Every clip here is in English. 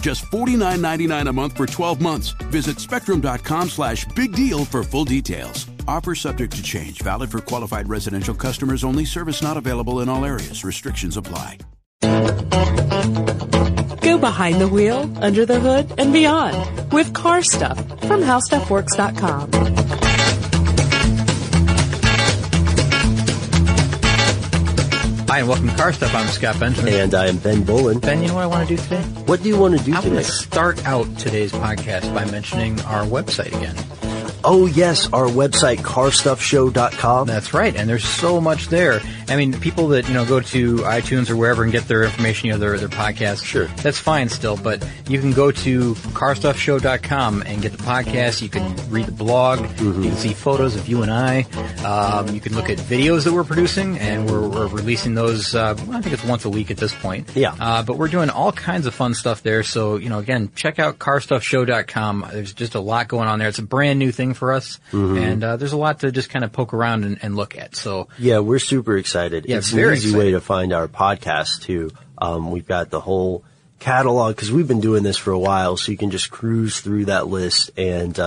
Just $49.99 a month for 12 months. Visit spectrum.com/big deal for full details. Offer subject to change. Valid for qualified residential customers only. Service not available in all areas. Restrictions apply. Go behind the wheel, under the hood, and beyond with Car Stuff from HowStuffWorks.com. Hi, and welcome to Car Stuff. I'm Scott Benjamin. And I am Ben Bolin. Ben, you know what I want to do today? What do you want to do today? I'm going to start out today's podcast by mentioning our website again. Oh, yes, our website, carstuffshow.com. That's right, and there's so much there. I mean, people that, you know, go to iTunes or wherever and get their information, you know, their podcast, sure, that's fine still, but you can go to carstuffshow.com and get the podcast. You can read the blog. Mm-hmm. You can see photos of you and I. You can look at videos that we're producing, and we're releasing those, I think it's once a week at this point. Yeah. But we're doing all kinds of fun stuff there, so, you know, again, check out carstuffshow.com. There's just a lot going on there. It's a brand new thing for us, mm-hmm, and there's a lot to just kind of poke around and look at. So yeah, we're super excited. Yeah, it's an easy way to find our podcast too. We've got the whole catalog because we've been doing this for a while, so you can just cruise through that list and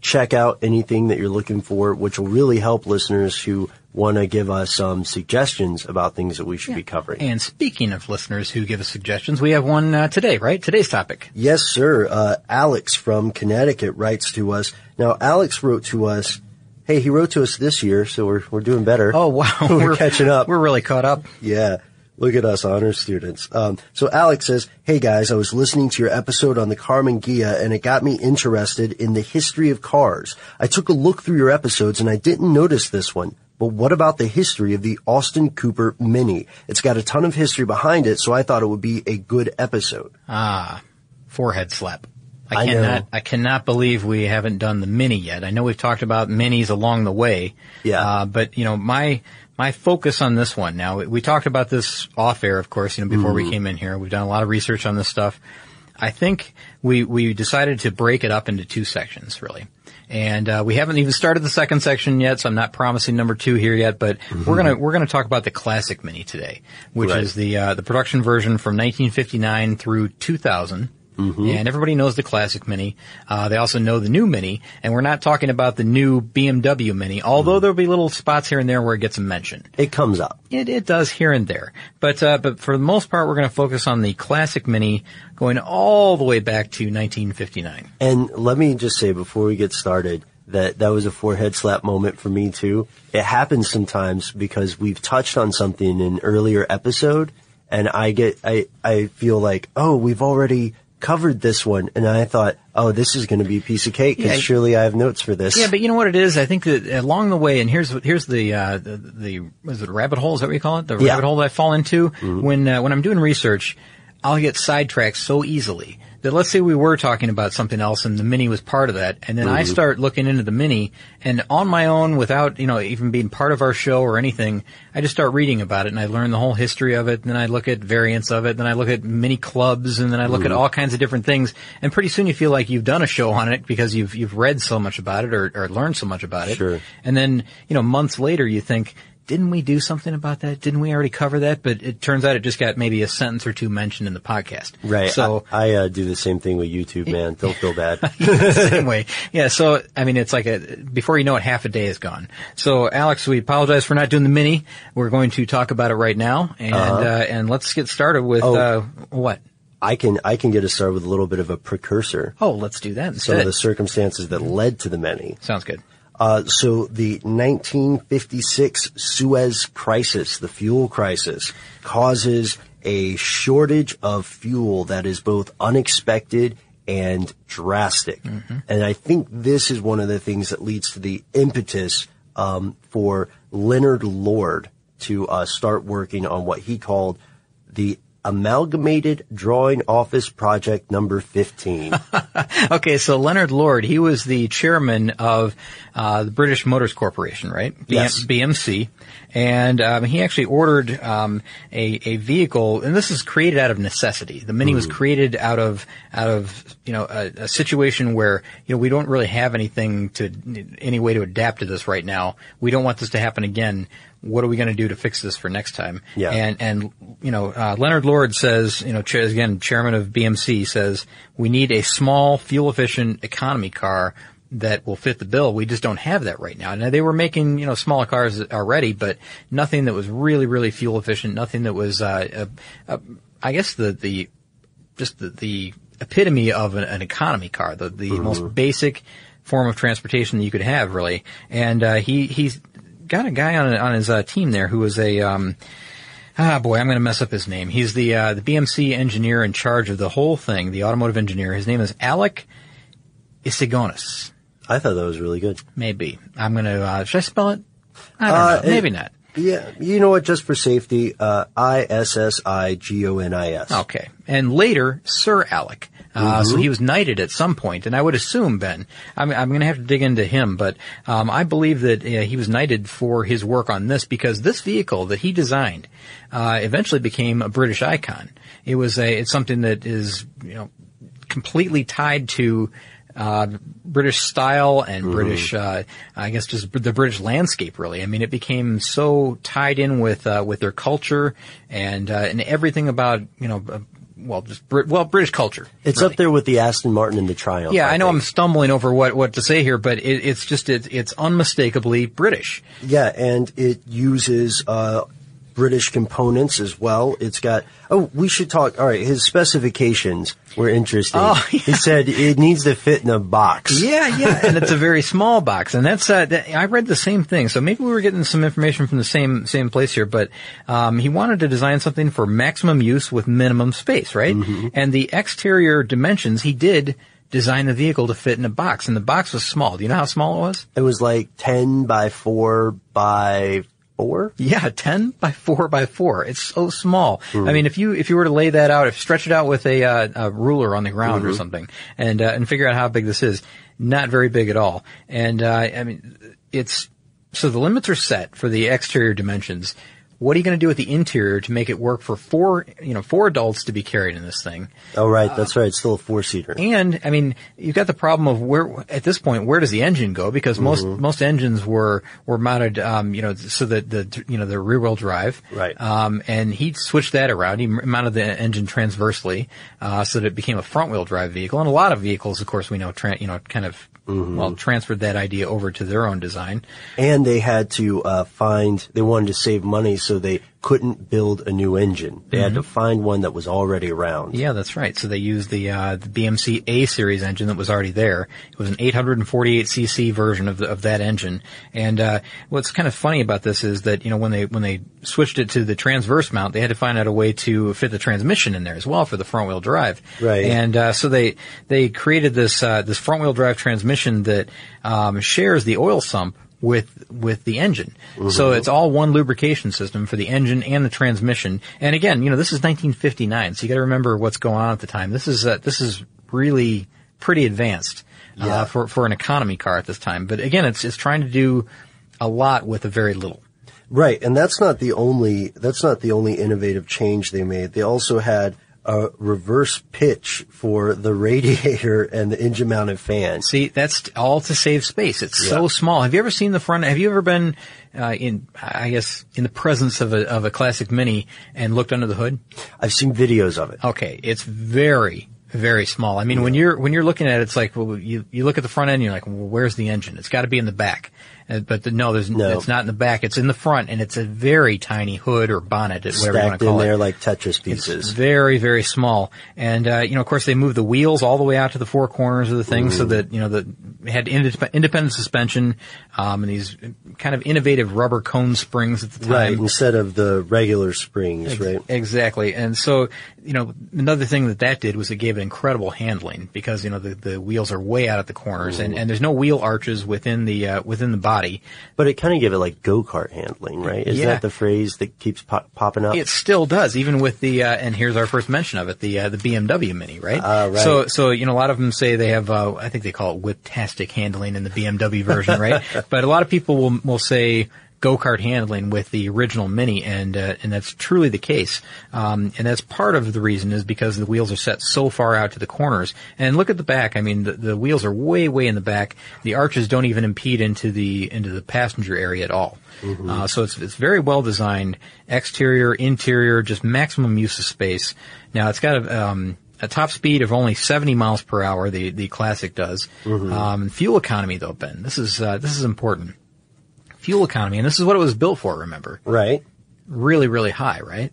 check out anything that you're looking for, which will really help listeners who want to give us some suggestions about things that we should be covering. And speaking of listeners who give us suggestions, we have one today, right? Today's topic. Yes, sir. Alex from Connecticut writes to us. Now, Alex wrote to us. Hey, he wrote to us this year, so we're doing better. Oh, wow. We're catching up. We're really caught up. Yeah. Look at us honor students. So Alex says, hey guys, I was listening to your episode on the Carmen Ghia and it got me interested in the history of cars. I took a look through your episodes and I didn't notice this one. But what about the history of the Austin Cooper Mini? It's got a ton of history behind it, so I thought it would be a good episode. Ah, forehead slap. I cannot believe we haven't done the Mini yet. I know we've talked about Minis along the way. Yeah. But you know, my focus on this one now, we talked about this off air, of course, you know, before we came in here. We've done a lot of research on this stuff. I think we decided to break it up into 2 sections, really. And, we haven't even started the second section yet, so I'm not promising number 2 here yet, but we're gonna talk about the classic Mini today, which is the production version from 1959 through 2000. Mm-hmm. And everybody knows the classic Mini. They also know the new Mini, and we're not talking about the new BMW Mini, although there'll be little spots here and there where it gets mentioned. It comes up. It does here and there. But for the most part, we're going to focus on the classic Mini going all the way back to 1959. And let me just say before we get started that was a forehead slap moment for me too. It happens sometimes because we've touched on something in an earlier episode, and I feel like, oh, we've already covered this one, and I thought, oh, this is going to be a piece of cake because surely I have notes for this. Yeah, but you know what it is? I think that along the way, and here's the was it rabbit hole? Is that what you call it? The rabbit hole that I fall into when I'm doing research, I'll get sidetracked so easily. That let's say we were talking about something else and the Mini was part of that, and then I start looking into the Mini, and on my own, without, you know, even being part of our show or anything, I just start reading about it and I learn the whole history of it, and then I look at variants of it, and then I look at Mini clubs, and then I look at all kinds of different things, and pretty soon you feel like you've done a show on it because you've read so much about it or learned so much about it. Sure. And then, you know, months later you think, didn't we do something about that? Didn't we already cover that? But it turns out it just got maybe a sentence or two mentioned in the podcast. Right. So I do the same thing with YouTube, man. Don't feel bad. Same way. Yeah. So, I mean, it's like before you know it, half a day is gone. So, Alex, we apologize for not doing the Mini. We're going to talk about it right now. And, and let's get started with, what? I can get us started with a little bit of a precursor. Oh, let's do that instead. Some of the circumstances that led to the Mini. Sounds good. So the 1956 Suez crisis, the fuel crisis, causes a shortage of fuel that is both unexpected and drastic. Mm-hmm. And I think this is one of the things that leads to the impetus, for Leonard Lord to, start working on what he called the Amalgamated Drawing Office Project Number 15. Okay, so Leonard Lord, he was the chairman of the British Motors Corporation, right? Yes. BMC. And he actually ordered a vehicle, and this is created out of necessity. The Mini was created out of a situation where we don't really have any way to adapt to this right now. We don't want this to happen again. What are we going to do to fix this for next time? Yeah. And Leonard Lord says, again, chairman of BMC, says we need a small, fuel efficient economy car that will fit the bill. We just don't have that right now. Now, they were making, smaller cars already, but nothing that was really, really fuel efficient, nothing that was, I guess the epitome of an economy car, the most basic form of transportation that you could have, really. And, he's got a guy on his, team there who was a, I'm going to mess up his name. He's the BMC engineer in charge of the whole thing, the automotive engineer. His name is Alec Issigonis. I thought that was really good. Maybe. I'm going to, should I spell it? I don't know. Maybe not. Yeah. You know what? Just for safety, Issigonis. Okay. And later, Sir Alec. So he was knighted at some point, and I would assume, Ben, I'm going to have to dig into him, but I believe that he was knighted for his work on this, because this vehicle that he designed eventually became a British icon. It was it's something that is, completely tied to British style and British, I guess just the British landscape, really. I mean, it became so tied in with their culture and everything about, British culture. It's really up there with the Aston Martin and the Triumph. Yeah, I know I'm stumbling over what to say here, but it's unmistakably British. Yeah, and it uses, British components as well. It's got, we should talk, all right, his specifications were interesting. Oh, yeah. He said it needs to fit in a box. Yeah, and it's a very small box, and that's, I read the same thing, so maybe we were getting some information from the same place here, but he wanted to design something for maximum use with minimum space, right? Mm-hmm. And the exterior dimensions, he did design the vehicle to fit in a box, and the box was small. Do you know how small it was? It was like 10 by 4 by 4? Yeah, 10 by 4 by 4. It's so small. Mm-hmm. I mean, if you were to lay that out, stretch it out with a ruler on the ground or something and figure out how big this is, not very big at all. And, I mean, so the limits are set for the exterior dimensions. What are you going to do with the interior to make it work for four adults to be carried in this thing? Oh, right. That's right. It's still a four-seater. And, I mean, you've got the problem of where does the engine go? Because most engines were mounted, so that the rear-wheel drive. Right. And he switched that around. He mounted the engine transversely, so that it became a front-wheel drive vehicle. And a lot of vehicles, of course, we know, transferred that idea over to their own design. And they had to, they wanted to save money, so they couldn't build a new engine. They had to find one that was already around. Yeah, that's right. So they used the BMC A series engine that was already there. It was an 848cc version of that engine. And, what's kind of funny about this is that, when they switched it to the transverse mount, they had to find out a way to fit the transmission in there as well for the front wheel drive. Right. And, so they created this front wheel drive transmission that, shares the oil sump with the engine. Mm-hmm. So it's all one lubrication system for the engine and the transmission. And again, this is 1959, so you gotta remember what's going on at the time. This is really pretty advanced, for an economy car at this time. But again, it's trying to do a lot with a very little. Right. And that's not the only innovative change they made. They also had a reverse pitch for the radiator and the engine mounted fan. See, that's all to save space. It's so small. Have you ever seen the front? Have you ever been in the presence of a classic Mini and looked under the hood? I've seen videos of it. Okay, it's very, very small. I mean, when you're looking at it, it's like, well, you look at the front end, and you're like, well, where's the engine? It's got to be in the back. But no, it's not in the back. It's in the front, and it's a very tiny hood or bonnet, whatever you want to call it. Stacked in there like Tetris pieces. It's very, very small. And, of course, they moved the wheels all the way out to the four corners of the thing so that, it had independent suspension, and these kind of innovative rubber cone springs at the time. Right, instead of the regular springs, right? Exactly. And so, another thing that did was it gave it incredible handling because, the wheels are way out at the corners, and there's no wheel arches within the body. But it kind of gave it like go-kart handling, right? Isn't that the phrase that keeps popping up? It still does, even with the, and here's our first mention of it, the BMW Mini, right? Right. So, a lot of them say they have, I think they call it whip-tastic handling in the BMW version, right? But a lot of people will say go-kart handling with the original Mini, and that's truly the case. And that's part of the reason is because the wheels are set so far out to the corners. And look at the back. I mean, the wheels are way, way in the back. The arches don't even impede into the passenger area at all. Mm-hmm. So it's very well designed. Exterior, interior, just maximum use of space. Now it's got a top speed of only 70 miles per hour. The Classic does. Mm-hmm. Fuel economy though, Ben. This is important. Fuel economy, and this is what it was built for, remember? Right. Really, really high, right?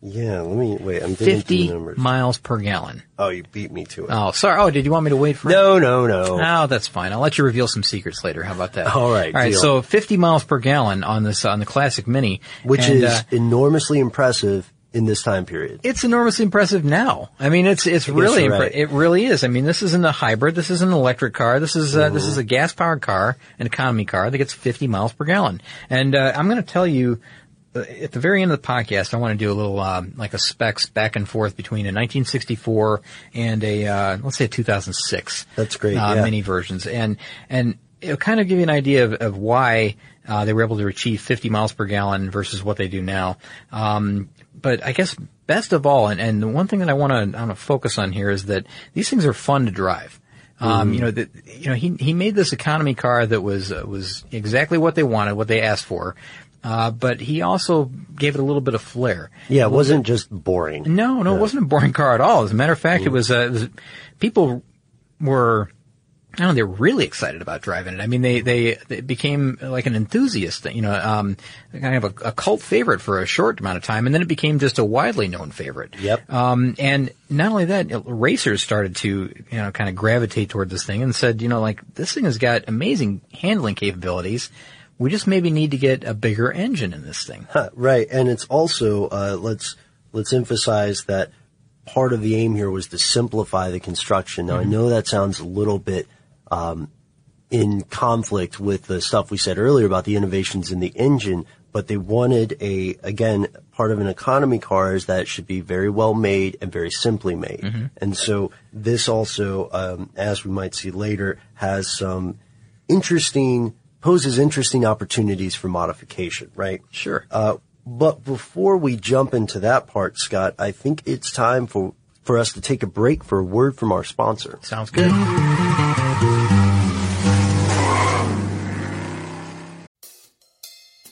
Yeah, I'm digging through the numbers. 50 miles per gallon. Oh, you beat me to it. Oh, sorry. Oh, did you want me to wait for it? No, that's fine. I'll let you reveal some secrets later. How about that? All right, deal. So 50 miles per gallon on this, on the Classic Mini. Which is enormously impressive. In this time period. It's enormously impressive now. I mean, it's really impressive. It really is. I mean, this isn't a hybrid. This is an electric car. This is a gas-powered car, an economy car that gets 50 miles per gallon. And, I'm gonna tell you, at the very end of the podcast, I want to do a little, like a specs back and forth between a 1964 and a, let's say a 2006. That's great. Mini versions. And it'll kind of give you an idea of why, they were able to achieve 50 miles per gallon versus what they do now. But I guess best of all, and the one thing that I want to focus on here is that these things are fun to drive. He made this economy car that was exactly what they wanted, what they asked for. But he also gave it a little bit of flair. Yeah, it wasn't just boring. No, it wasn't a boring car at all. As a matter of fact, it was people were. They're really excited about driving it. I mean, they became like an enthusiast thing, kind of a cult favorite for a short amount of time, and then it became just a widely known favorite. Yep. And not only that, racers started to, kind of gravitate toward this thing and said, this thing has got amazing handling capabilities. We just maybe need to get a bigger engine in this thing. Huh, right. And it's also, let's emphasize that part of the aim here was to simplify the construction. Now, I know that sounds a little bit, in conflict with the stuff we said earlier about the innovations in the engine, but they wanted part of an economy car is that it should be very well made and very simply made. Mm-hmm. And so this also, as we might see later, has some poses interesting opportunities for modification, right? Sure. But before we jump into that part, Scott, I think it's time for us to take a break for a word from our sponsor. Sounds good.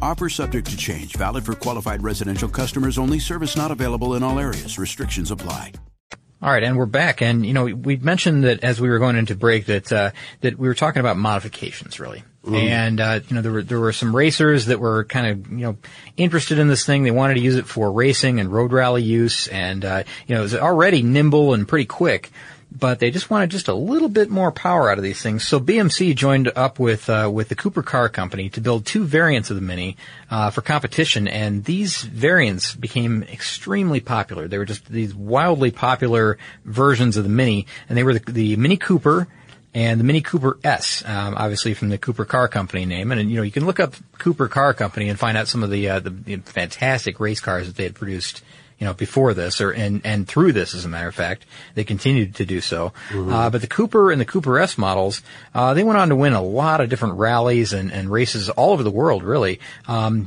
Offer subject to change. Valid for qualified residential customers only. Service not available in all areas. Restrictions apply. All right, and we're back. And, you know, we mentioned that as we were going into break that we were talking about modifications, really. Mm-hmm. And, you know, there were some racers that were kind of, you know, interested in this thing. They wanted to use it for racing and road rally use. And, you know, it was already nimble and pretty quick, but they just wanted just a little bit more power out of these things. So BMC joined up with the Cooper Car Company to build two variants of the Mini for competition, and these variants became extremely popular. They were just these wildly popular versions of the Mini, and they were the Mini Cooper and the Mini Cooper S, obviously from the Cooper Car Company name. And, you know, you can look up Cooper Car Company and find out some of the fantastic race cars that they had produced, you know, before this and through this, as a matter of fact. They continued to do so. Mm-hmm. But the Cooper and the Cooper S models, they went on to win a lot of different rallies and races all over the world, really.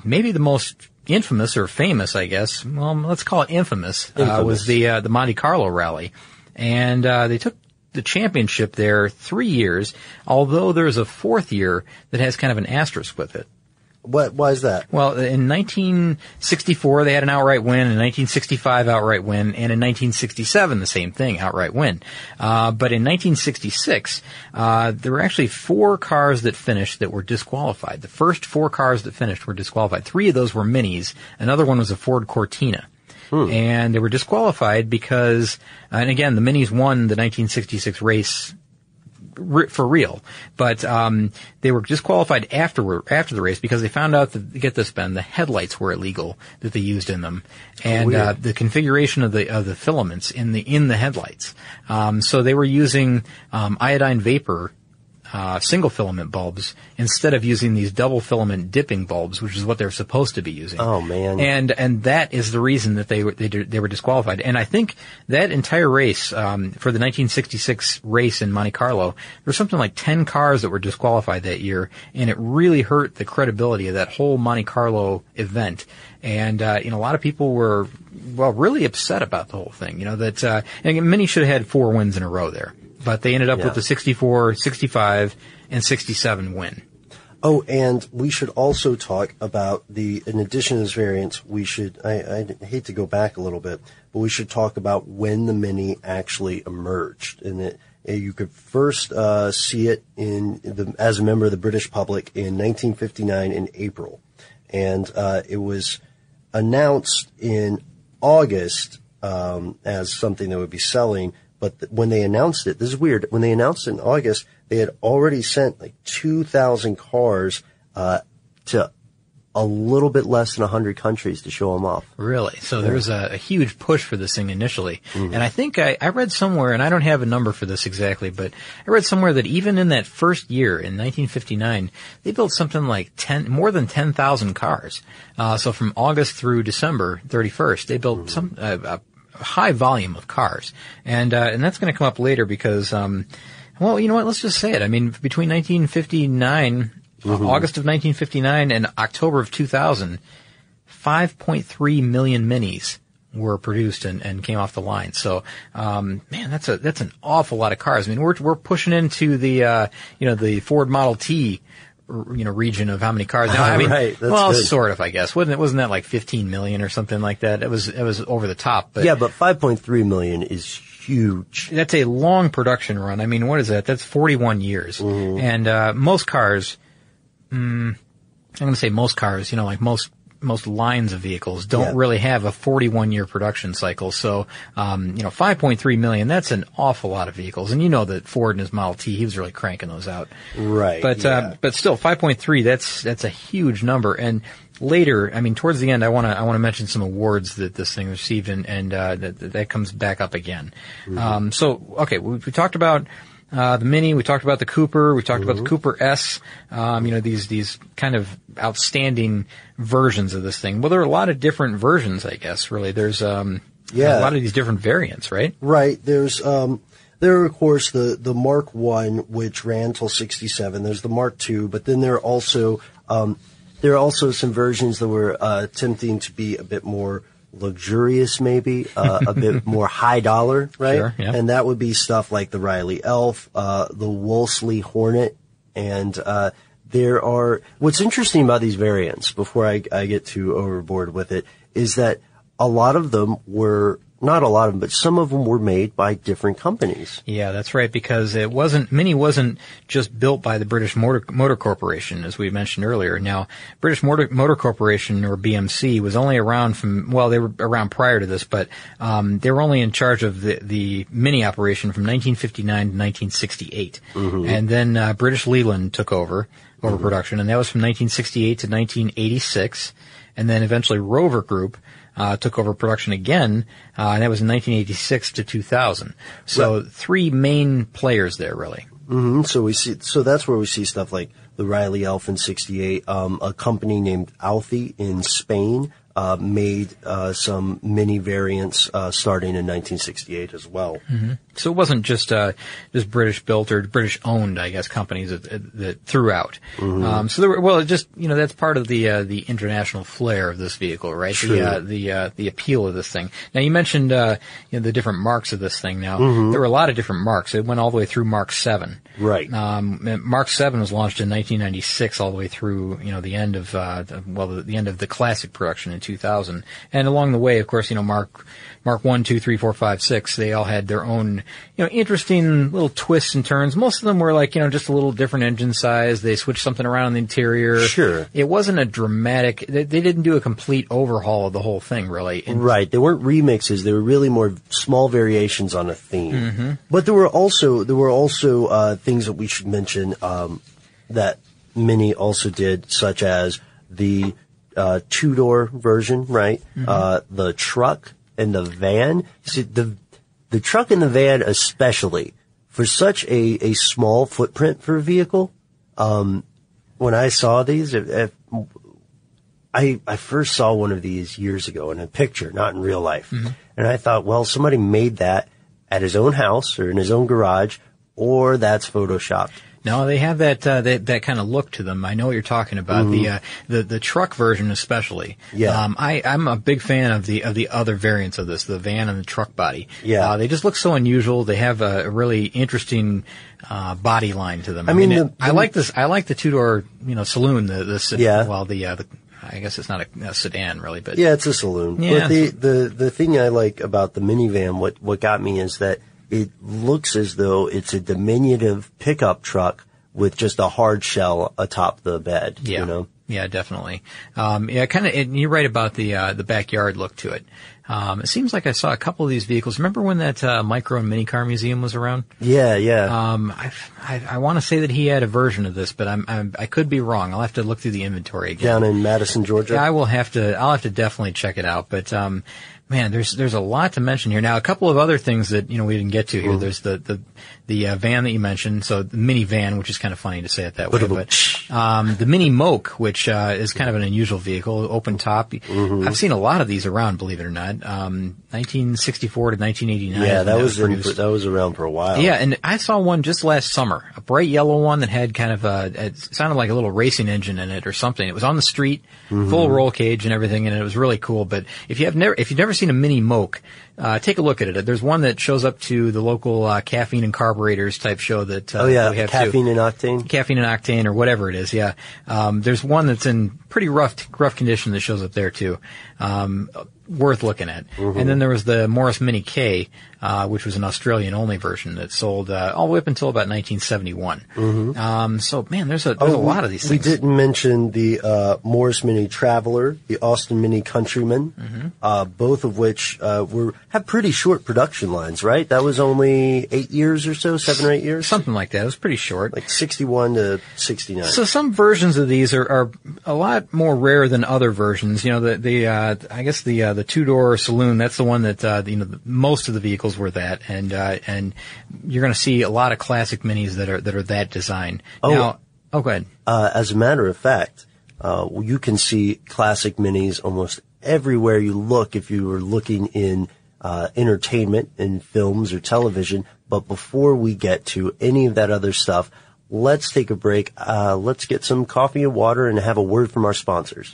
Maybe the most infamous or famous, I guess, well, let's call it infamous. Was the Monte Carlo rally. And, they took the championship there 3 years, although there's a fourth year that has kind of an asterisk with it. Why is that? Well, in 1964, they had an outright win, in 1965, outright win, and in 1967, the same thing, outright win. But in 1966, there were actually four cars that finished that were disqualified. The first four cars that finished were disqualified. Three of those were Minis. Another one was a Ford Cortina. Hmm. And they were disqualified because, and again, the Minis won the 1966 race for real, but they were disqualified after the race because they found out that, get this, Ben, the headlights were illegal that they used in them, and the configuration of the filaments in the headlights. So they were using iodine vapor single filament bulbs instead of using these double filament dipping bulbs, which is what they're supposed to be using. Oh man! And that is the reason that they were disqualified. And I think that entire race, for the 1966 race in Monte Carlo, there were something like 10 cars that were disqualified that year, and it really hurt the credibility of that whole Monte Carlo event. And, you know, a lot of people were, well, really upset about the whole thing. You know, that, and Mini should have had 4 wins in a row there, but they ended up with the 64, 65, and 67 win. Oh, and we should also talk about in addition to this variant, we should, I hate to go back a little bit, but we should talk about when the Mini actually emerged. And you could first see it as a member of the British public in 1959 in April. And it was announced in August as something that would be selling. But when they announced it, this is weird, when they announced it in August, they had already sent like 2,000 cars to a little bit less than 100 countries to show them off. Really? So there was a huge push for this thing initially. Mm-hmm. And I think I read somewhere, and I don't have a number for this exactly, but I read somewhere that even in that first year, in 1959, they built something like more than 10,000 cars. So from August through December 31st, they built a high volume of cars. And that's going to come up later because, well, you know what? Let's just say it. I mean, between August of 1959 and October of 2000, 5.3 million Minis were produced and came off the line. So, man, that's an awful lot of cars. I mean, we're pushing into the, the Ford Model T, region of how many cars. Now, I mean, right. Well, good. Sort of, I guess. Wasn't that like 15 million or something like that? It was over the top, but. Yeah, but 5.3 million is huge. That's a long production run. I mean, what is that? That's 41 years. Mm-hmm. And, most cars, I'm going to say most cars, like most lines of vehicles don't really have a 41-year production cycle. So, 5.3 million, that's an awful lot of vehicles. And you know that Ford and his Model T, he was really cranking those out. Right. But, but still 5.3, that's a huge number. And later, I mean, towards the end, I want to mention some awards that this thing received and that comes back up again. Mm-hmm. We talked about, the Mini, we talked about the Cooper, we talked about the Cooper S, these kind of outstanding versions of this thing. Well, there are a lot of different versions, I guess, really. There's, a lot of these different variants, right? Right. There's, there are, of course, the Mark I, which ran till 67. There's the Mark II, but then there are also some versions that were, tempting to be a bit more luxurious, maybe, a bit more high dollar, right? Sure, yeah. And that would be stuff like the Riley Elf, the Wolseley Hornet, and there are, what's interesting about these variants, before I get too overboard with it, is that some of them were made by different companies. Yeah, that's right, because Mini wasn't just built by the British Motor Corporation, as we mentioned earlier. Now, British Motor Corporation, or BMC, was only around they were around prior to this, but, they were only in charge of the Mini operation from 1959 to 1968. Mm-hmm. And then, British Leyland took over production, and that was from 1968 to 1986. And then eventually Rover Group, took over production again, and that was in 1986 to 2000. So three main players there, really. Mm-hmm. So that's where we see stuff like the Riley Elf in 68. A company named Authy in Spain, made, some Mini variants, starting in 1968 as well. Mm-hmm. So it wasn't just British built or British owned, I guess, companies that throughout. Mm-hmm. So there were, that's part of the international flair of this vehicle, right? True. The appeal of this thing. Now you mentioned, the different marks of this thing. Now there were a lot of different marks. It went all the way through Mark 7. Right. Mark 7 was launched in 1996 all the way through, the end of, the end of the classic production in 2000. And along the way, of course, Mark 1, 2, 3, 4, 5, 6, they all had their own, interesting little twists and turns. Most of them were like, just a little different engine size. They switched something around in the interior. Sure. It wasn't a dramatic, they didn't do a complete overhaul of the whole thing, really. Right. They weren't remixes. They were really more small variations on a theme. Mm-hmm. But there were also, things that we should mention, that Mini also did, such as the, two-door version, right? Mm-hmm. The truck and the van. See, the truck and the van, especially for such a small footprint for a vehicle. When I saw these, I first saw one of these years ago in a picture, not in real life. Mm-hmm. And I thought, well, somebody made that at his own house or in his own garage, or that's photoshopped. No, they have that kind of look to them. I know what you're talking about. Mm-hmm. The truck version especially. Yeah. I'm a big fan of the other variants of this, the van and the truck body. Yeah. They just look so unusual. They have a really interesting, body line to them. I like the two-door, saloon, I guess it's not a sedan, really, but. Yeah, it's a saloon. Yeah. But the thing I like about the minivan, what got me is that it looks as though it's a diminutive pickup truck with just a hard shell atop the bed. Yeah. Yeah, definitely. You're right about the backyard look to it. It seems like I saw a couple of these vehicles. Remember when that, micro and mini car museum was around? Yeah, yeah. I want to say that he had a version of this, but I could be wrong. I'll have to look through the inventory again. Down in Madison, Georgia? Yeah, I'll have to definitely check it out, but, man, there's a lot to mention here. Now, a couple of other things that, we didn't get to here. There's the van that you mentioned, so the mini van, which is kind of funny to say it that way, but, the Mini Moke, which, is kind of an unusual vehicle, open top. Mm-hmm. I've seen a lot of these around, believe it or not. 1964 to 1989. Yeah, that was around for a while. Yeah, and I saw one just last summer, a bright yellow one that had kind of it sounded like a little racing engine in it or something. It was on the street, full roll cage and everything, and it was really cool. But if you've never seen a Mini Moke, take a look at it. There's one that shows up to the local caffeine and carburetors type show that we have Caffeine and Octane or whatever it is, yeah. There's one that's in pretty rough condition that shows up there too. Worth looking at. And then there was the Morris Mini K, which was an Australian only version that sold all the way up until about 1971. So man, there's a lot of these things. We didn't mention the Morris Mini Traveler, the Austin Mini Countryman, both of which have pretty short production lines, right? That was only 8 years or so, 7 or 8 years, something like that. It was pretty short, like 61 to 69. So some versions of these are a lot more rare than other versions. You know, the two-door saloon, that's the one that most of the vehicles were that, and you're going to see a lot of classic minis that are that design. Go ahead. As a matter of fact, you can see classic minis almost everywhere you look if you were looking in entertainment, in films or television. But before we get to any of that other stuff, let's take a break. Let's get some coffee and water and have a word from our sponsors.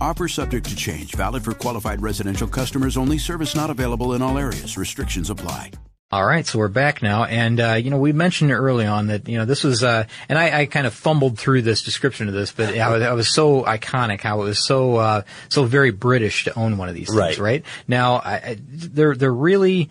Offer subject to change. Valid for qualified residential customers only. Service not available in all areas. Restrictions apply. All right, so we're back now, and we mentioned early on that this was, and I kind of fumbled through this description of this, but I was so iconic how it was so very British to own one of these things, right? Now they're really.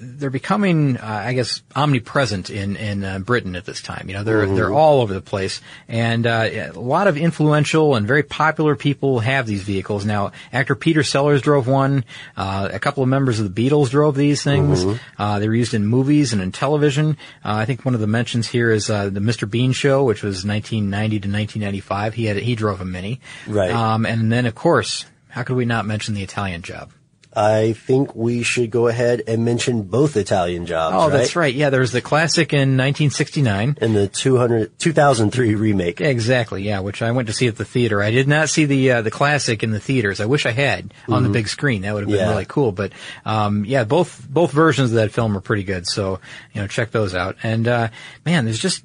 They're becoming, omnipresent in Britain at this time. They're all over the place, and a lot of influential and very popular people have these vehicles. Now, actor Peter Sellers drove one. A couple of members of the Beatles drove these things. They were used in movies and in television. I think one of the mentions here is the Mr. Bean show, which was 1990 to 1995. He drove a Mini, right? And then, of course, how could we not mention the Italian Job? I think we should go ahead and mention both Italian Jobs. Oh, that's right. Yeah, there's the classic in 1969. And the 2003 remake. Exactly, yeah, which I went to see at the theater. I did not see the classic in the theaters. I wish I had on the big screen. That would have been really cool. But, yeah, both versions of that film are pretty good. So, you know, check those out. And, man, there's just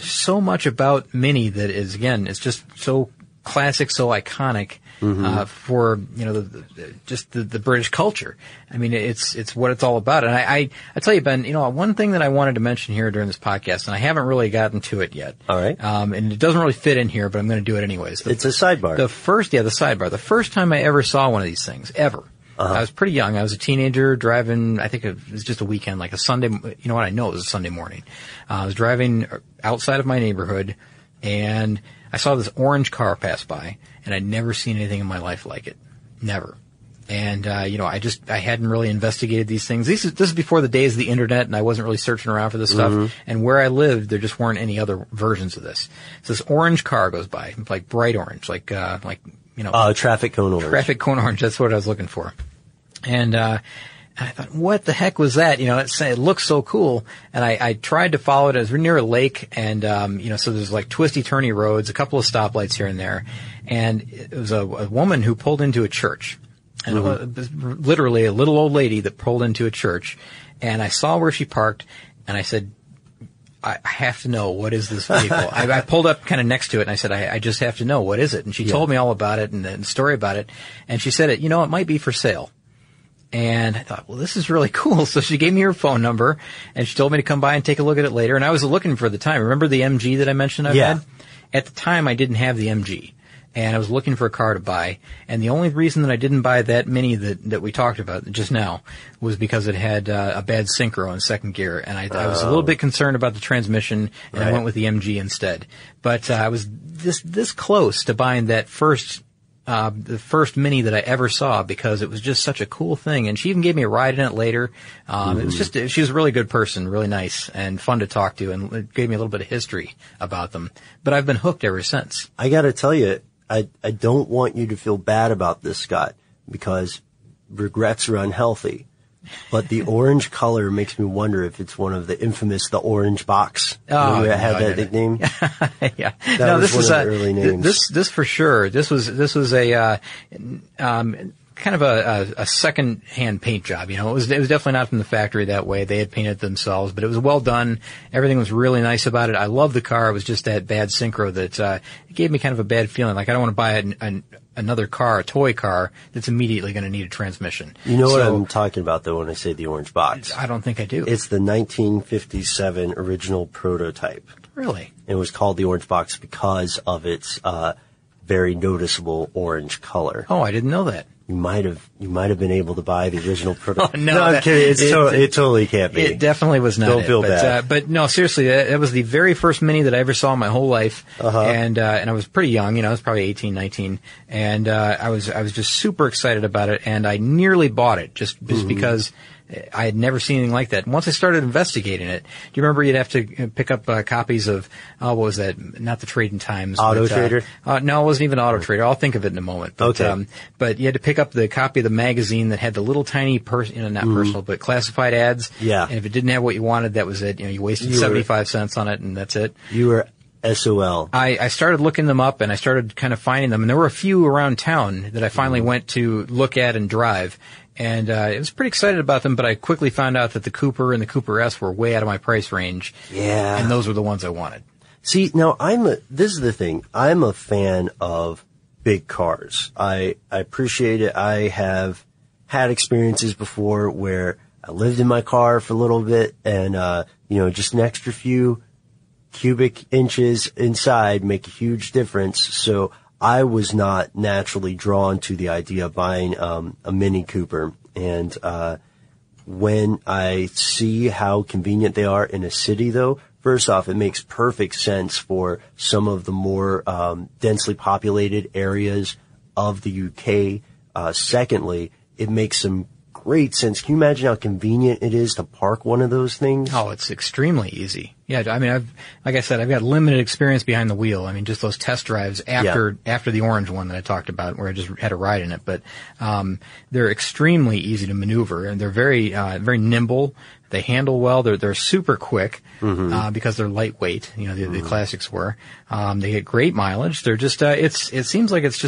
so much about Mini that is, again, it's just so classic, so iconic. For, you know, the British culture. I mean, it's what it's all about. And I tell you, Ben, you know, one thing that I wanted to mention here during this podcast, and I haven't really gotten to it yet. All right. And it doesn't really fit in here, but I'm going to do it anyways. It's a sidebar. The first time I ever saw one of these things, ever. Uh-huh. I was pretty young. I was a teenager driving, I think it was just a weekend, like a Sunday, you know what, I know it was a Sunday morning. I was driving outside of my neighborhood, and I saw this orange car pass by, and I'd never seen anything in my life like it. Never. And, you know, I hadn't really investigated these things. This is before the days of the internet, and I wasn't really searching around for this stuff. And where I lived, there just weren't any other versions of this. So this orange car goes by, like bright orange, like, you know. Traffic cone orange. Traffic cone orange. That's what I was looking for. And, I thought, what the heck was that? You know, it looks so cool. And I tried to follow it. It was near a lake, and you know, so there's like twisty-turny roads, a couple of stoplights here and there. And it was a woman who pulled into a church, and it was literally a little old lady that pulled into a church. And I saw where she parked, and I said, I have to know, what is this vehicle? I pulled up kind of next to it, and I said, I just have to know, what is it? And she told me all about it and the story about it. And she said, you know, it might be for sale. And I thought, well, this is really cool. So she gave me her phone number, and she told me to come by and take a look at it later. And I was looking for the time. Remember the MG that I mentioned I've had? At the time, I didn't have the MG, and I was looking for a car to buy. And the only reason that I didn't buy that Mini that we talked about just now was because it had a bad synchro in second gear. And I was a little bit concerned about the transmission, and I went with the MG instead. But I was this close to buying that the first Mini that I ever saw, because it was just such a cool thing. And she even gave me a ride in it later. It was just, she was a really good person, really nice and fun to talk to, and it gave me a little bit of history about them. But I've been hooked ever since. I got to tell you, I don't want you to feel bad about this, Scott, because regrets are unhealthy. But the orange color makes me wonder if it's one of the infamous The Orange Box. Oh, I had that nickname. Yeah, that was one of the early names. This for sure. This was a kind of a second-hand paint job. You know, it was definitely not from the factory that way. They had painted themselves, but it was well done. Everything was really nice about it. I loved the car. It was just that bad synchro that it gave me kind of a bad feeling. Like, I don't want to buy another car, a toy car, that's immediately going to need a transmission. You know what I'm talking about, though, when I say the orange box? I don't think I do. It's the 1957 original prototype. Really? It was called the orange box because of its very noticeable orange color. Oh, I didn't know that. You might have been able to buy the original product. Oh, no, I'm kidding. It totally can't be. It definitely was not. Don't feel bad. But no, seriously, that was the very first Mini that I ever saw in my whole life. And I was pretty young. You know, I was probably 18, 19, and I was just super excited about it, and I nearly bought it just because I had never seen anything like that. And once I started investigating it, do you remember you'd have to pick up copies of, what was that? Not the Trade and Times. Auto Trader? No, it wasn't even Auto Trader. I'll think of it in a moment. But, okay. But you had to pick up the copy of the magazine that had the little tiny personal, but classified ads. Yeah. And if it didn't have what you wanted, that was it. You know, you wasted 75 cents on it, and that's it. You were SOL. I started looking them up, and I started kind of finding them, and there were a few around town that I finally went to look at and drive. And I was pretty excited about them, but I quickly found out that the Cooper and the Cooper S were way out of my price range. Yeah. And those were the ones I wanted. See, now this is the thing. I'm a fan of big cars. I appreciate it. I have had experiences before where I lived in my car for a little bit, and, you know, just an extra few cubic inches inside make a huge difference. So I was not naturally drawn to the idea of buying a Mini Cooper. And when I see how convenient they are in a city, though, first off, it makes perfect sense for some of the more densely populated areas of the UK. Secondly, it makes some great sense. Can you imagine how convenient it is to park one of those things? Oh, it's extremely easy. Yeah, I mean, like I said, I've got limited experience behind the wheel. I mean, just those test drives after the orange one that I talked about, where I just had a ride in it. But they're extremely easy to maneuver, and they're very, very nimble. They handle well. They're super quick because they're lightweight. You know, the classics were. They get great mileage. They're just it seems like it's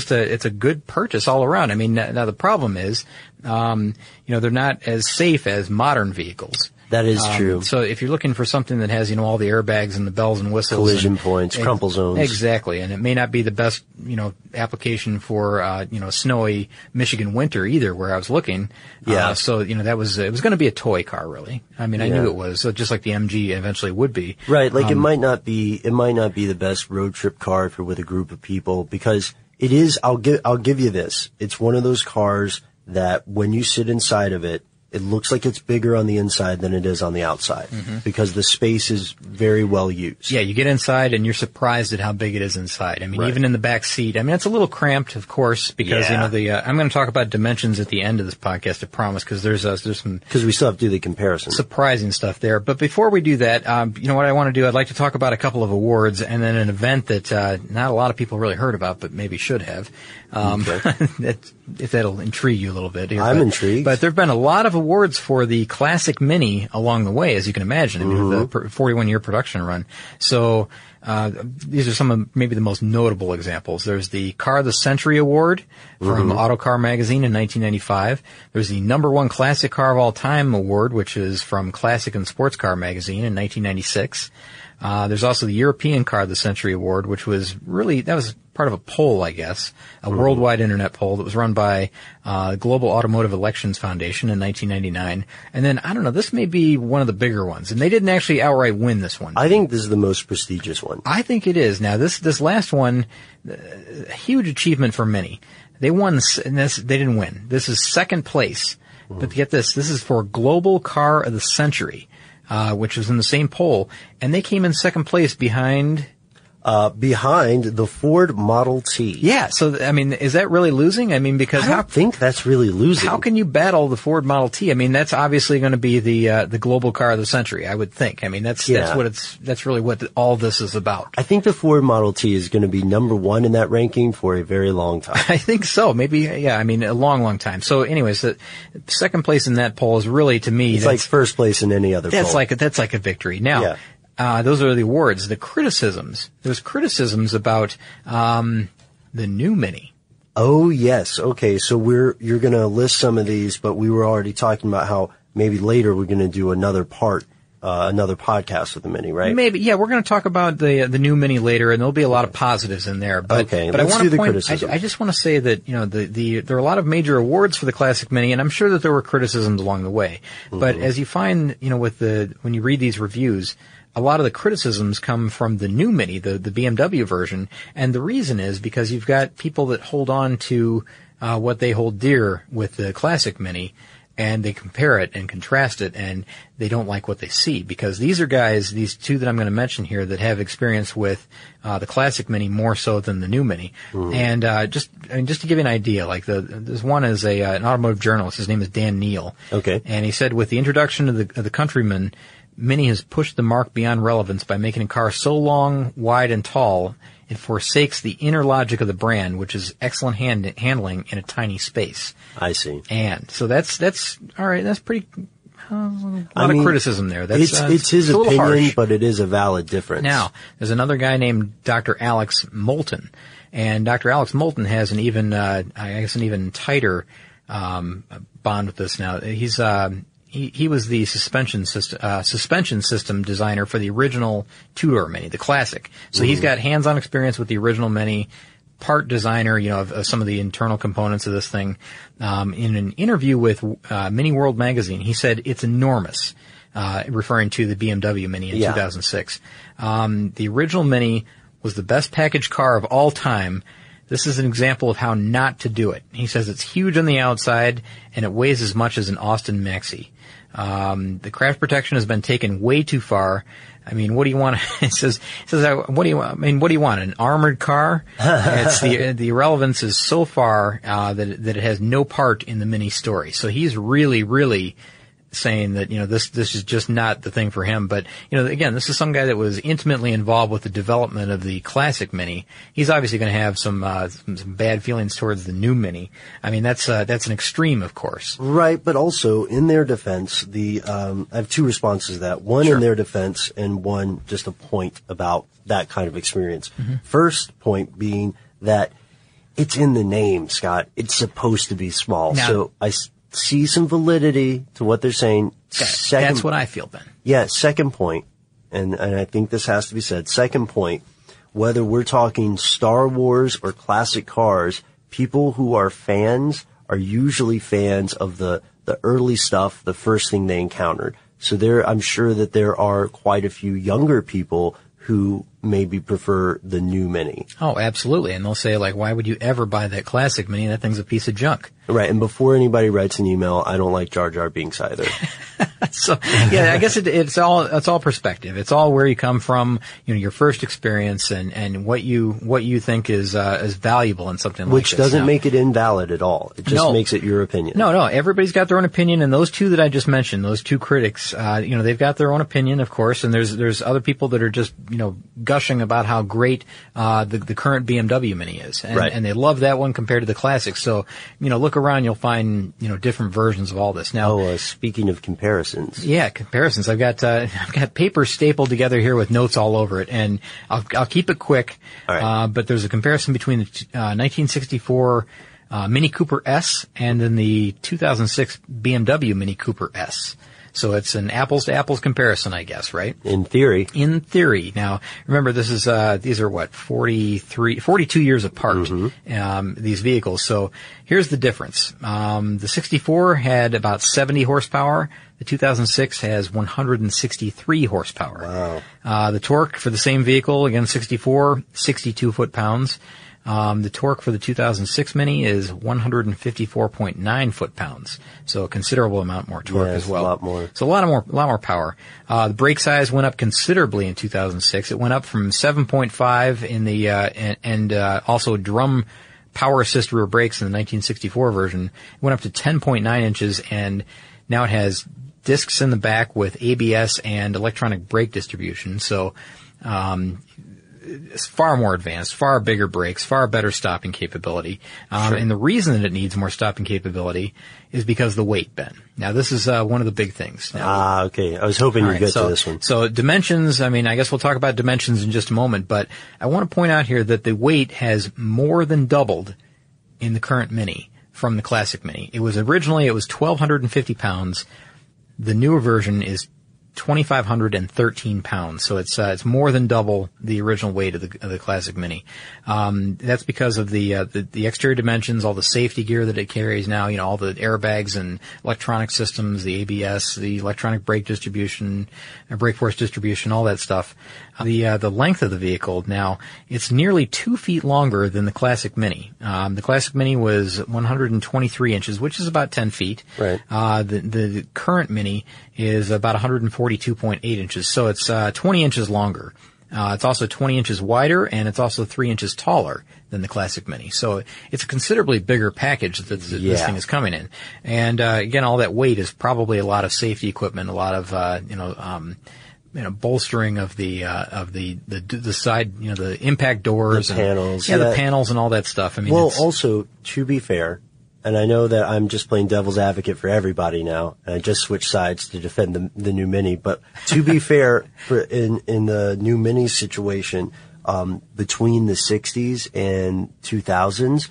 a good purchase all around. I mean, now the problem is, you know, they're not as safe as modern vehicles. That is true. So if you're looking for something that has, you know, all the airbags and the bells and whistles. Collision points, crumple zones. Exactly. And it may not be the best, you know, application for, you know, snowy Michigan winter either where I was looking. Yeah. So, you know, it was going to be a toy car really. I mean, I knew it was, so just like the MG eventually would be. Right. Like it might not be the best road trip car if you're with a group of people because it is, I'll give you this. It's one of those cars that when you sit inside of it, it looks like it's bigger on the inside than it is on the outside because the space is very well used. Yeah, you get inside and you're surprised at how big it is inside. I mean, even in the back seat. I mean, it's a little cramped, of course, because you know I'm going to talk about dimensions at the end of this podcast, I promise, because because we still have to do the comparison. Surprising stuff there. But before we do that, you know what I want to do? I'd like to talk about a couple of awards and then an event that not a lot of people really heard about, but maybe should have. If that'll intrigue you a little bit. Here, I'm intrigued. But there've been a lot of awards for the classic Mini along the way, as you can imagine. I mean, the 41-year production run. So, these are some of maybe the most notable examples. There's the Car of the Century Award from Auto Car Magazine in 1995. There's the Number One Classic Car of All Time Award, which is from Classic and Sports Car Magazine in 1996. There's also the European Car of the Century Award, which was that was part of a poll, I guess, a worldwide internet poll that was run by Global Automotive Elections Foundation in 1999. And then, I don't know, this may be one of the bigger ones. And they didn't actually outright win this one. I think this is the most prestigious one. I think it is. Now, this last one, huge achievement for many. They won, and they didn't win. This is second place. But get this is for Global Car of the Century. Which was in the same poll, and they came in second place behind the Ford Model T. Yeah, so I mean, is that really losing? I mean, because I don't think that's really losing. How can you battle the Ford Model T? I mean, that's obviously going to be the global car of the century, I would think. I mean, that's really what all this is about. I think the Ford Model T is going to be number one in that ranking for a very long time. I think so. Maybe, yeah. I mean, a long, long time. So, anyways, the second place in that poll is really, to me, it's like first place in any other poll. That's like a victory. Now. Yeah. Those are the awards. The criticisms. There's criticisms about the new Mini. Oh yes, okay. So you're going to list some of these, but we were already talking about how maybe later we're going to do another part, another podcast with the Mini, right? Maybe, yeah. We're going to talk about the new Mini later, and there'll be a lot of positives in there. But, okay, but let's do the criticisms. I just want to say that you know there are a lot of major awards for the classic Mini, and I'm sure that there were criticisms along the way. Mm-hmm. But as you find, you know, when you read these reviews. A lot of the criticisms come from the new Mini, the BMW version, and the reason is because you've got people that hold on to what they hold dear with the classic Mini, and they compare it and contrast it, and they don't like what they see because these two that I'm going to mention here that have experience with the classic Mini more so than the new Mini, and just to give you an idea, like this one is an automotive journalist. His name is Dan Neal. Okay, and he said with the introduction of the Countryman. Mini has pushed the mark beyond relevance by making a car so long, wide, and tall, it forsakes the inner logic of the brand, which is excellent handling in a tiny space. I see. And so that's all right. That's pretty. A lot of criticism there. That's, it's his opinion, harsh. But it is a valid difference. Now, there's another guy named Dr. Alex Moulton, and Dr. Alex Moulton has an even tighter bond with this. Now he's. He was the suspension system designer for the original two-door Mini, the classic. So he's got hands-on experience with the original Mini, part designer, you know, of some of the internal components of this thing. In an interview with Mini World Magazine, he said it's enormous, referring to the BMW Mini in 2006. The original Mini was the best packaged car of all time. This is an example of how not to do it. He says it's huge on the outside and it weighs as much as an Austin Maxi. The crash protection has been taken way too far. I mean, what do you want? What do you want? An armored car? It's the irrelevance is so far, that it has no part in the Mini story. So he's really, really saying that, you know, this is just not the thing for him. But, you know, again, this is some guy that was intimately involved with the development of the classic Mini. He's obviously going to have some bad feelings towards the new Mini. I mean, that's an extreme, of course. Right, but also, in their defense, I have two responses to that. One, sure, in their defense, and one, just a point about that kind of experience. Mm-hmm. First point being that it's in the name, Scott. It's supposed to be small. Now, so I see some validity to what they're saying. That's what I feel, Ben. Yeah, second point, and I think this has to be said. Second point, whether we're talking Star Wars or classic cars, people who are fans are usually fans of the early stuff, the first thing they encountered. So I'm sure that there are quite a few younger people who maybe prefer the new Mini. Oh, absolutely. And they'll say, like, why would you ever buy that classic Mini? That thing's a piece of junk. Right. And before anybody writes an email, I don't like Jar Jar Binks either. So, yeah, I guess it's all perspective. It's all where you come from, you know, your first experience and what you think is valuable in something like this. Which doesn't make it invalid at all. It just makes it your opinion. No, everybody's got their own opinion, and those two that I just mentioned, those two critics, you know, they've got their own opinion, of course, and there's other people that are just, you know, gushing about how great the current BMW Mini is. And, right, and they love that one compared to the classic. So, you know, look around, you'll find, you know, different versions of all this. Now, speaking of comparisons. Yeah, comparisons. I've got paper stapled together here with notes all over it, and I'll keep it quick. All right. But there's a comparison between the 1964 Mini Cooper S and then the 2006 BMW Mini Cooper S. So it's an apples-to-apples comparison, I guess, right? In theory. In theory. Now, remember, this is these are, 42 years apart, mm-hmm, these vehicles. So here's the difference. The 64 had about 70 horsepower. The 2006 has 163 horsepower. Wow. The torque for the same vehicle, again, 64, 62 foot-pounds. The torque for the 2006 Mini is 154.9 foot-pounds, so a considerable amount more torque as well. A lot more. So a lot more power. The brake size went up considerably in 2006. It went up from 7.5 in the also drum power assist rear brakes in the 1964 version. It went up to 10.9 inches, and now it has discs in the back with ABS and electronic brake distribution. So, it's far more advanced, far bigger brakes, far better stopping capability. Sure. And the reason that it needs more stopping capability is because of the weight, Ben. Now, this is one of the big things. Okay. I was hoping you'd get to this one. So dimensions, I mean, I guess we'll talk about dimensions in just a moment, but I want to point out here that the weight has more than doubled in the current Mini from the classic Mini. It was 1,250 pounds. The newer version is 2,513 pounds, so it's more than double the original weight of the classic Mini. That's because of the exterior dimensions, all the safety gear that it carries now, you know, all the airbags and electronic systems, the ABS, the electronic brake distribution, brake force distribution, all that stuff. The length of the vehicle now, it's nearly 2 feet longer than the classic Mini. The classic Mini was 123 inches, which is about 10 feet. Right. The current Mini is about 142.8 inches, so it's 20 inches longer. It's also 20 inches wider, and it's also 3 inches taller than the classic Mini. So it's a considerably bigger package that this thing is coming in. And again, all that weight is probably a lot of safety equipment, a lot of bolstering of the side, you know, the impact doors, the panels, the panels and all that stuff. I mean, well, also to be fair, and I know that I'm just playing devil's advocate for everybody now, and I just switched sides to defend the new Mini. But to be fair, in the new Mini situation, between the 60s and 2000s,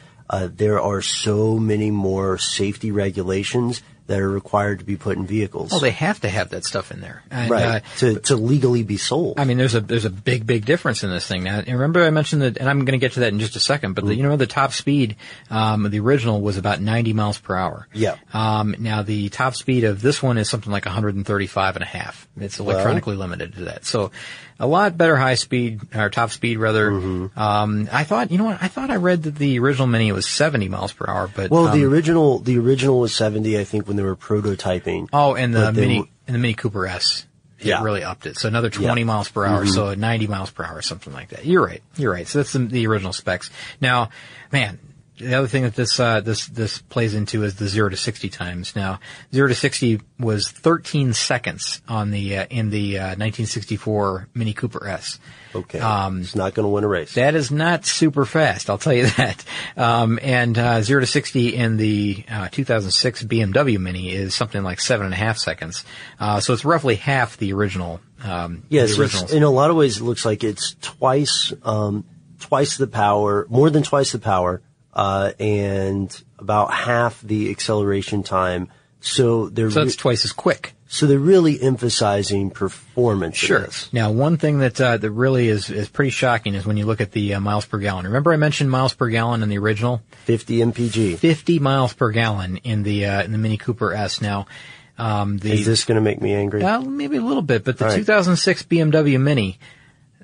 there are so many more safety regulations that are required to be put in vehicles. Well, they have to have that stuff in there, and, right? To legally be sold. I mean, there's a big difference in this thing. Now, remember I mentioned that, and I'm going to get to that in just a second. But the top speed of the original was about 90 miles per hour. Yeah. Now the top speed of this one is something like 135 and a half. It's electronically limited to that. So a lot better high speed, or top speed rather. Mm-hmm. I thought I read that the original Mini was 70 miles per hour, but the original was 70, I think, when they were prototyping. Oh, and the Mini Cooper S, it really upped it. So another 20 miles per hour, mm-hmm, so 90 miles per hour, something like that. You're right. So that's the original specs. Now, man, The other thing that this this plays into is the 0 to 60 times. Now, 0 to 60 was 13 seconds on the in the 1964 Mini Cooper S. Okay, it's not going to win a race. That is not super fast, I'll tell you that. And 0 to 60 in the 2006 BMW Mini is something like 7.5 seconds. So it's roughly half the original. Yes, the original. In a lot of ways, it looks like it's twice the power, more than twice the power. And about half the acceleration time. So they're so it's twice as quick. So they're really emphasizing performance. Sure. Now, one thing that that really is pretty shocking is when you look at the miles per gallon. Remember, I mentioned miles per gallon in the original 50 mpg, 50 miles per gallon in the Mini Cooper S. Now, is this going to make me angry? Maybe a little bit, but the 2006 BMW Mini.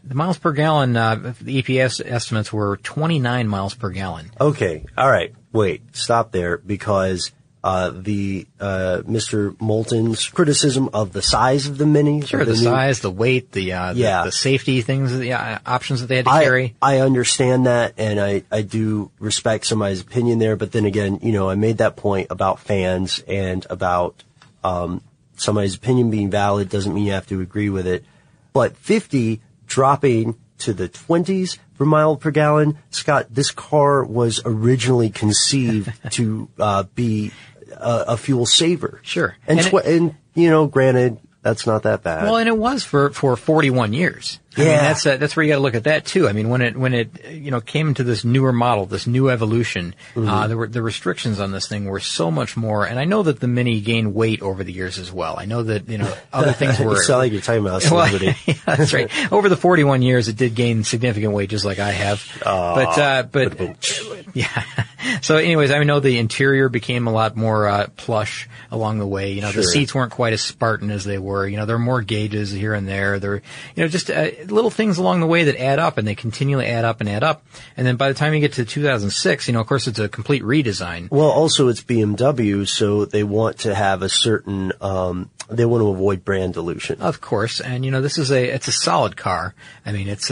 The miles per gallon, the EPA estimates were 29 miles per gallon. Okay. All right. Wait. Stop there because the Mr. Moulton's criticism of the size of the Mini. Sure. The size, the weight, the safety things, the options that they had to carry. I understand that, and I do respect somebody's opinion there. But then again, you know, I made that point about fans and about somebody's opinion being valid doesn't mean you have to agree with it. But 50... dropping to the 20s per mile per gallon. Scott, this car was originally conceived to be a fuel saver. Sure. And you know, granted, that's not that bad. Well, and it was for 41 years. Yeah. I mean, that's where you got to look at that too. I mean, when it you know came into this newer model, this new evolution, the restrictions on this thing were so much more. And I know that the Mini gained weight over the years as well. I know that you know other things were. It's not like you're talking about celebrity. Well, yeah, that's right. Over the 41 years, it did gain significant weight, just like I have. But yeah. So, anyways, I know the interior became a lot more plush along the way. You know, sure. The seats weren't quite as Spartan as they were. You know, there are more gauges here and there. There, you know, just. Little things along the way that add up, and they continually add up. And then by the time you get to 2006, you know, of course, it's a complete redesign. Well, also it's BMW, so they want to have a certain, they want to avoid brand dilution. Of course. And, you know, this is it's a solid car. I mean, it's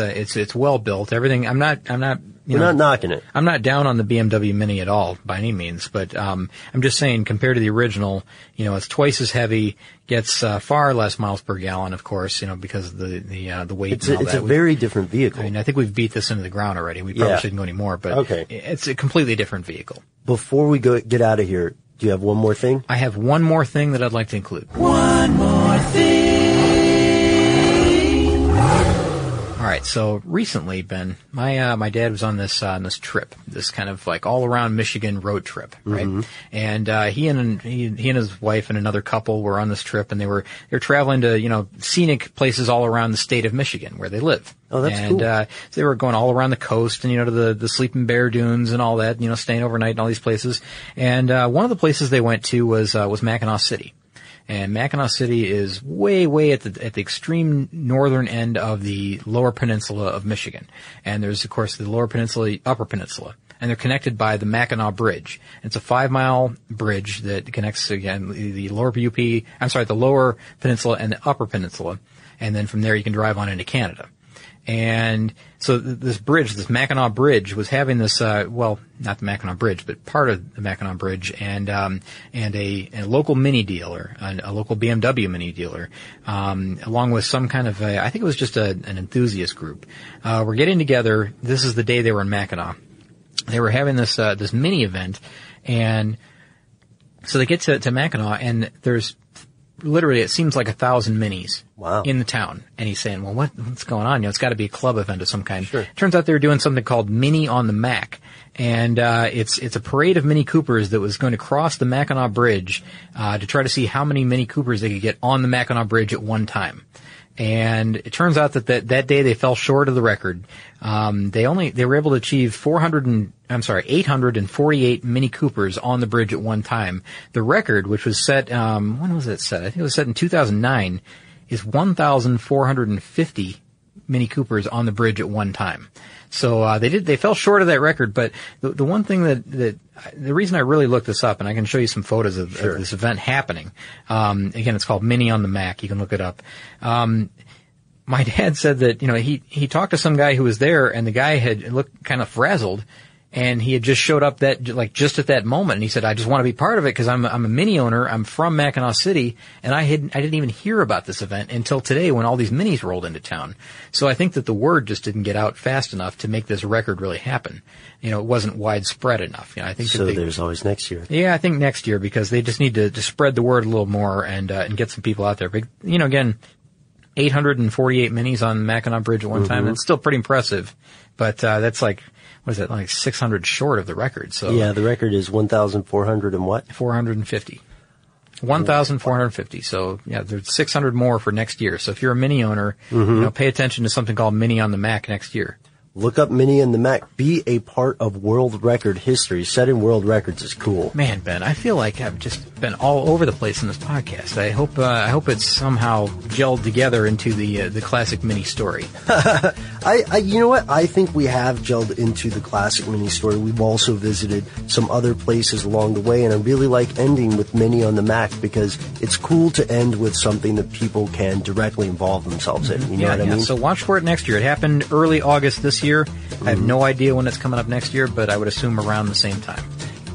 well built. Everything, I'm not, you know, we're not knocking it. I'm not down on the BMW Mini at all, by any means, but I'm just saying, compared to the original, you know, it's twice as heavy, gets far less miles per gallon, of course, you know, because of the weight and all that. It's a very different vehicle. I mean, I think we've beat this into the ground already. We probably shouldn't go anymore, but it's a completely different vehicle. Before we get out of here, do you have one more thing? I have one more thing that I'd like to include. One more thing. All right, so recently, Ben, my dad was on this trip, this kind of like all around Michigan road trip, right? Mm-hmm. And he and his wife and another couple were on this trip, and they were traveling to, you know, scenic places all around the state of Michigan where they live. Oh, that's cool. And so they were going all around the coast and, you know, to the Sleeping Bear Dunes and all that, you know, staying overnight in all these places. And one of the places they went to was Mackinac City. And Mackinac City is way, way at the extreme northern end of the Lower Peninsula of Michigan. And there's, of course, the Lower Peninsula, Upper Peninsula. And they're connected by the Mackinac Bridge. It's a 5-mile bridge that connects, again, the Lower Peninsula and the Upper Peninsula. And then from there you can drive on into Canada. And so this bridge, this Mackinac Bridge, was having this, well, not the Mackinac Bridge, but part of the Mackinac Bridge, and a local Mini dealer, a local BMW Mini dealer, along with some kind of I think it was just an enthusiast group, were getting together. This is the day they were in Mackinac. They were having this Mini event, and so they get to Mackinac, and there's literally, it seems like 1,000 Minis in the town. And he's saying, well, what's going on? You know, it's got to be a club event of some kind. Sure. Turns out they were doing something called Mini on the Mac. And it's a parade of Mini Coopers that was going to cross the Mackinac Bridge to try to see how many Mini Coopers they could get on the Mackinac Bridge at one time. And it turns out that day they fell short of the record. They were able to achieve 848 Mini Coopers on the bridge at one time. The record, which was set, when was it set? I think it was set in 2009, is 1,450 Mini Coopers on the bridge at one time. So, they fell short of that record, but the one thing the reason I really looked this up, and I can show you some photos of this event happening. Again, it's called Mini on the Mac. You can look it up. My dad said that, you know, he talked to some guy who was there, and the guy had looked kind of frazzled. And he had just showed up that, like, just at that moment. And he said, I just want to be part of it because I'm a Mini owner. I'm from Mackinac City. And I didn't even hear about this event until today when all these Minis rolled into town. So I think that the word just didn't get out fast enough to make this record really happen. You know, it wasn't widespread enough. You know, I think so. There's always next year. Yeah, I think next year, because they just need to spread the word a little more and get some people out there. But, you know, again, 848 Minis on Mackinac Bridge at one time. That's still pretty impressive. But that's like... what is that, like 600 short of the record? So yeah, the record is 1,400 and what? 450. 1,450. So yeah, there's 600 more for next year. So if you're a Mini owner, you know, pay attention to something called Mini on the Mac next year. Look up Mini on the Mac. Be a part of world record history. Setting world records is cool. Man, Ben, I feel like I've just been all over the place in this podcast. I hope it's somehow gelled together into the classic Mini story. You know what? I think we have gelled into the classic Mini story. We've also visited some other places along the way, and I really like ending with Mini on the Mac because it's cool to end with something that people can directly involve themselves in. You know what I mean? So watch for it next year. It happened early August this year. I have no idea when it's coming up next year, but I would assume around the same time.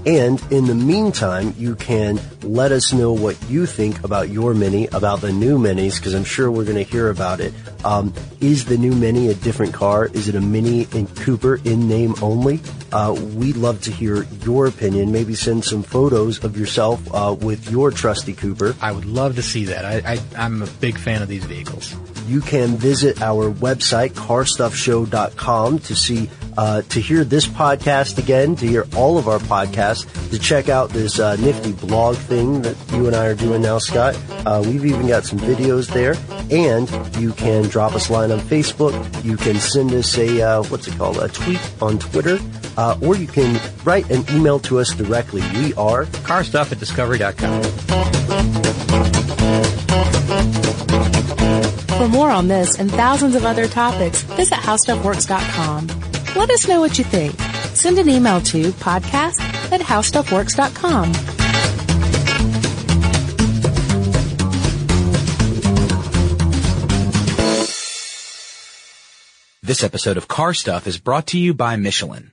And in the meantime, you can let us know what you think about your Mini, about the new Minis, because I'm sure we're going to hear about it. Is the new Mini a different car? Is it a Mini and Cooper in name only? We'd love to hear your opinion. Maybe send some photos of yourself with your trusty Cooper. I would love to see that. I'm a big fan of these vehicles. You can visit our website, carstuffshow.com, to see, to hear this podcast again, to hear all of our podcasts, to check out this nifty blog thing that you and I are doing now, Scott. We've even got some videos there. And you can drop us a line on Facebook. You can send us a, a tweet on Twitter. Or you can write an email to us directly. We are carstuff@discovery.com. For more on this and thousands of other topics, visit howstuffworks.com. Let us know what you think. Send an email to podcast@howstuffworks.com. This episode of Car Stuff is brought to you by Michelin.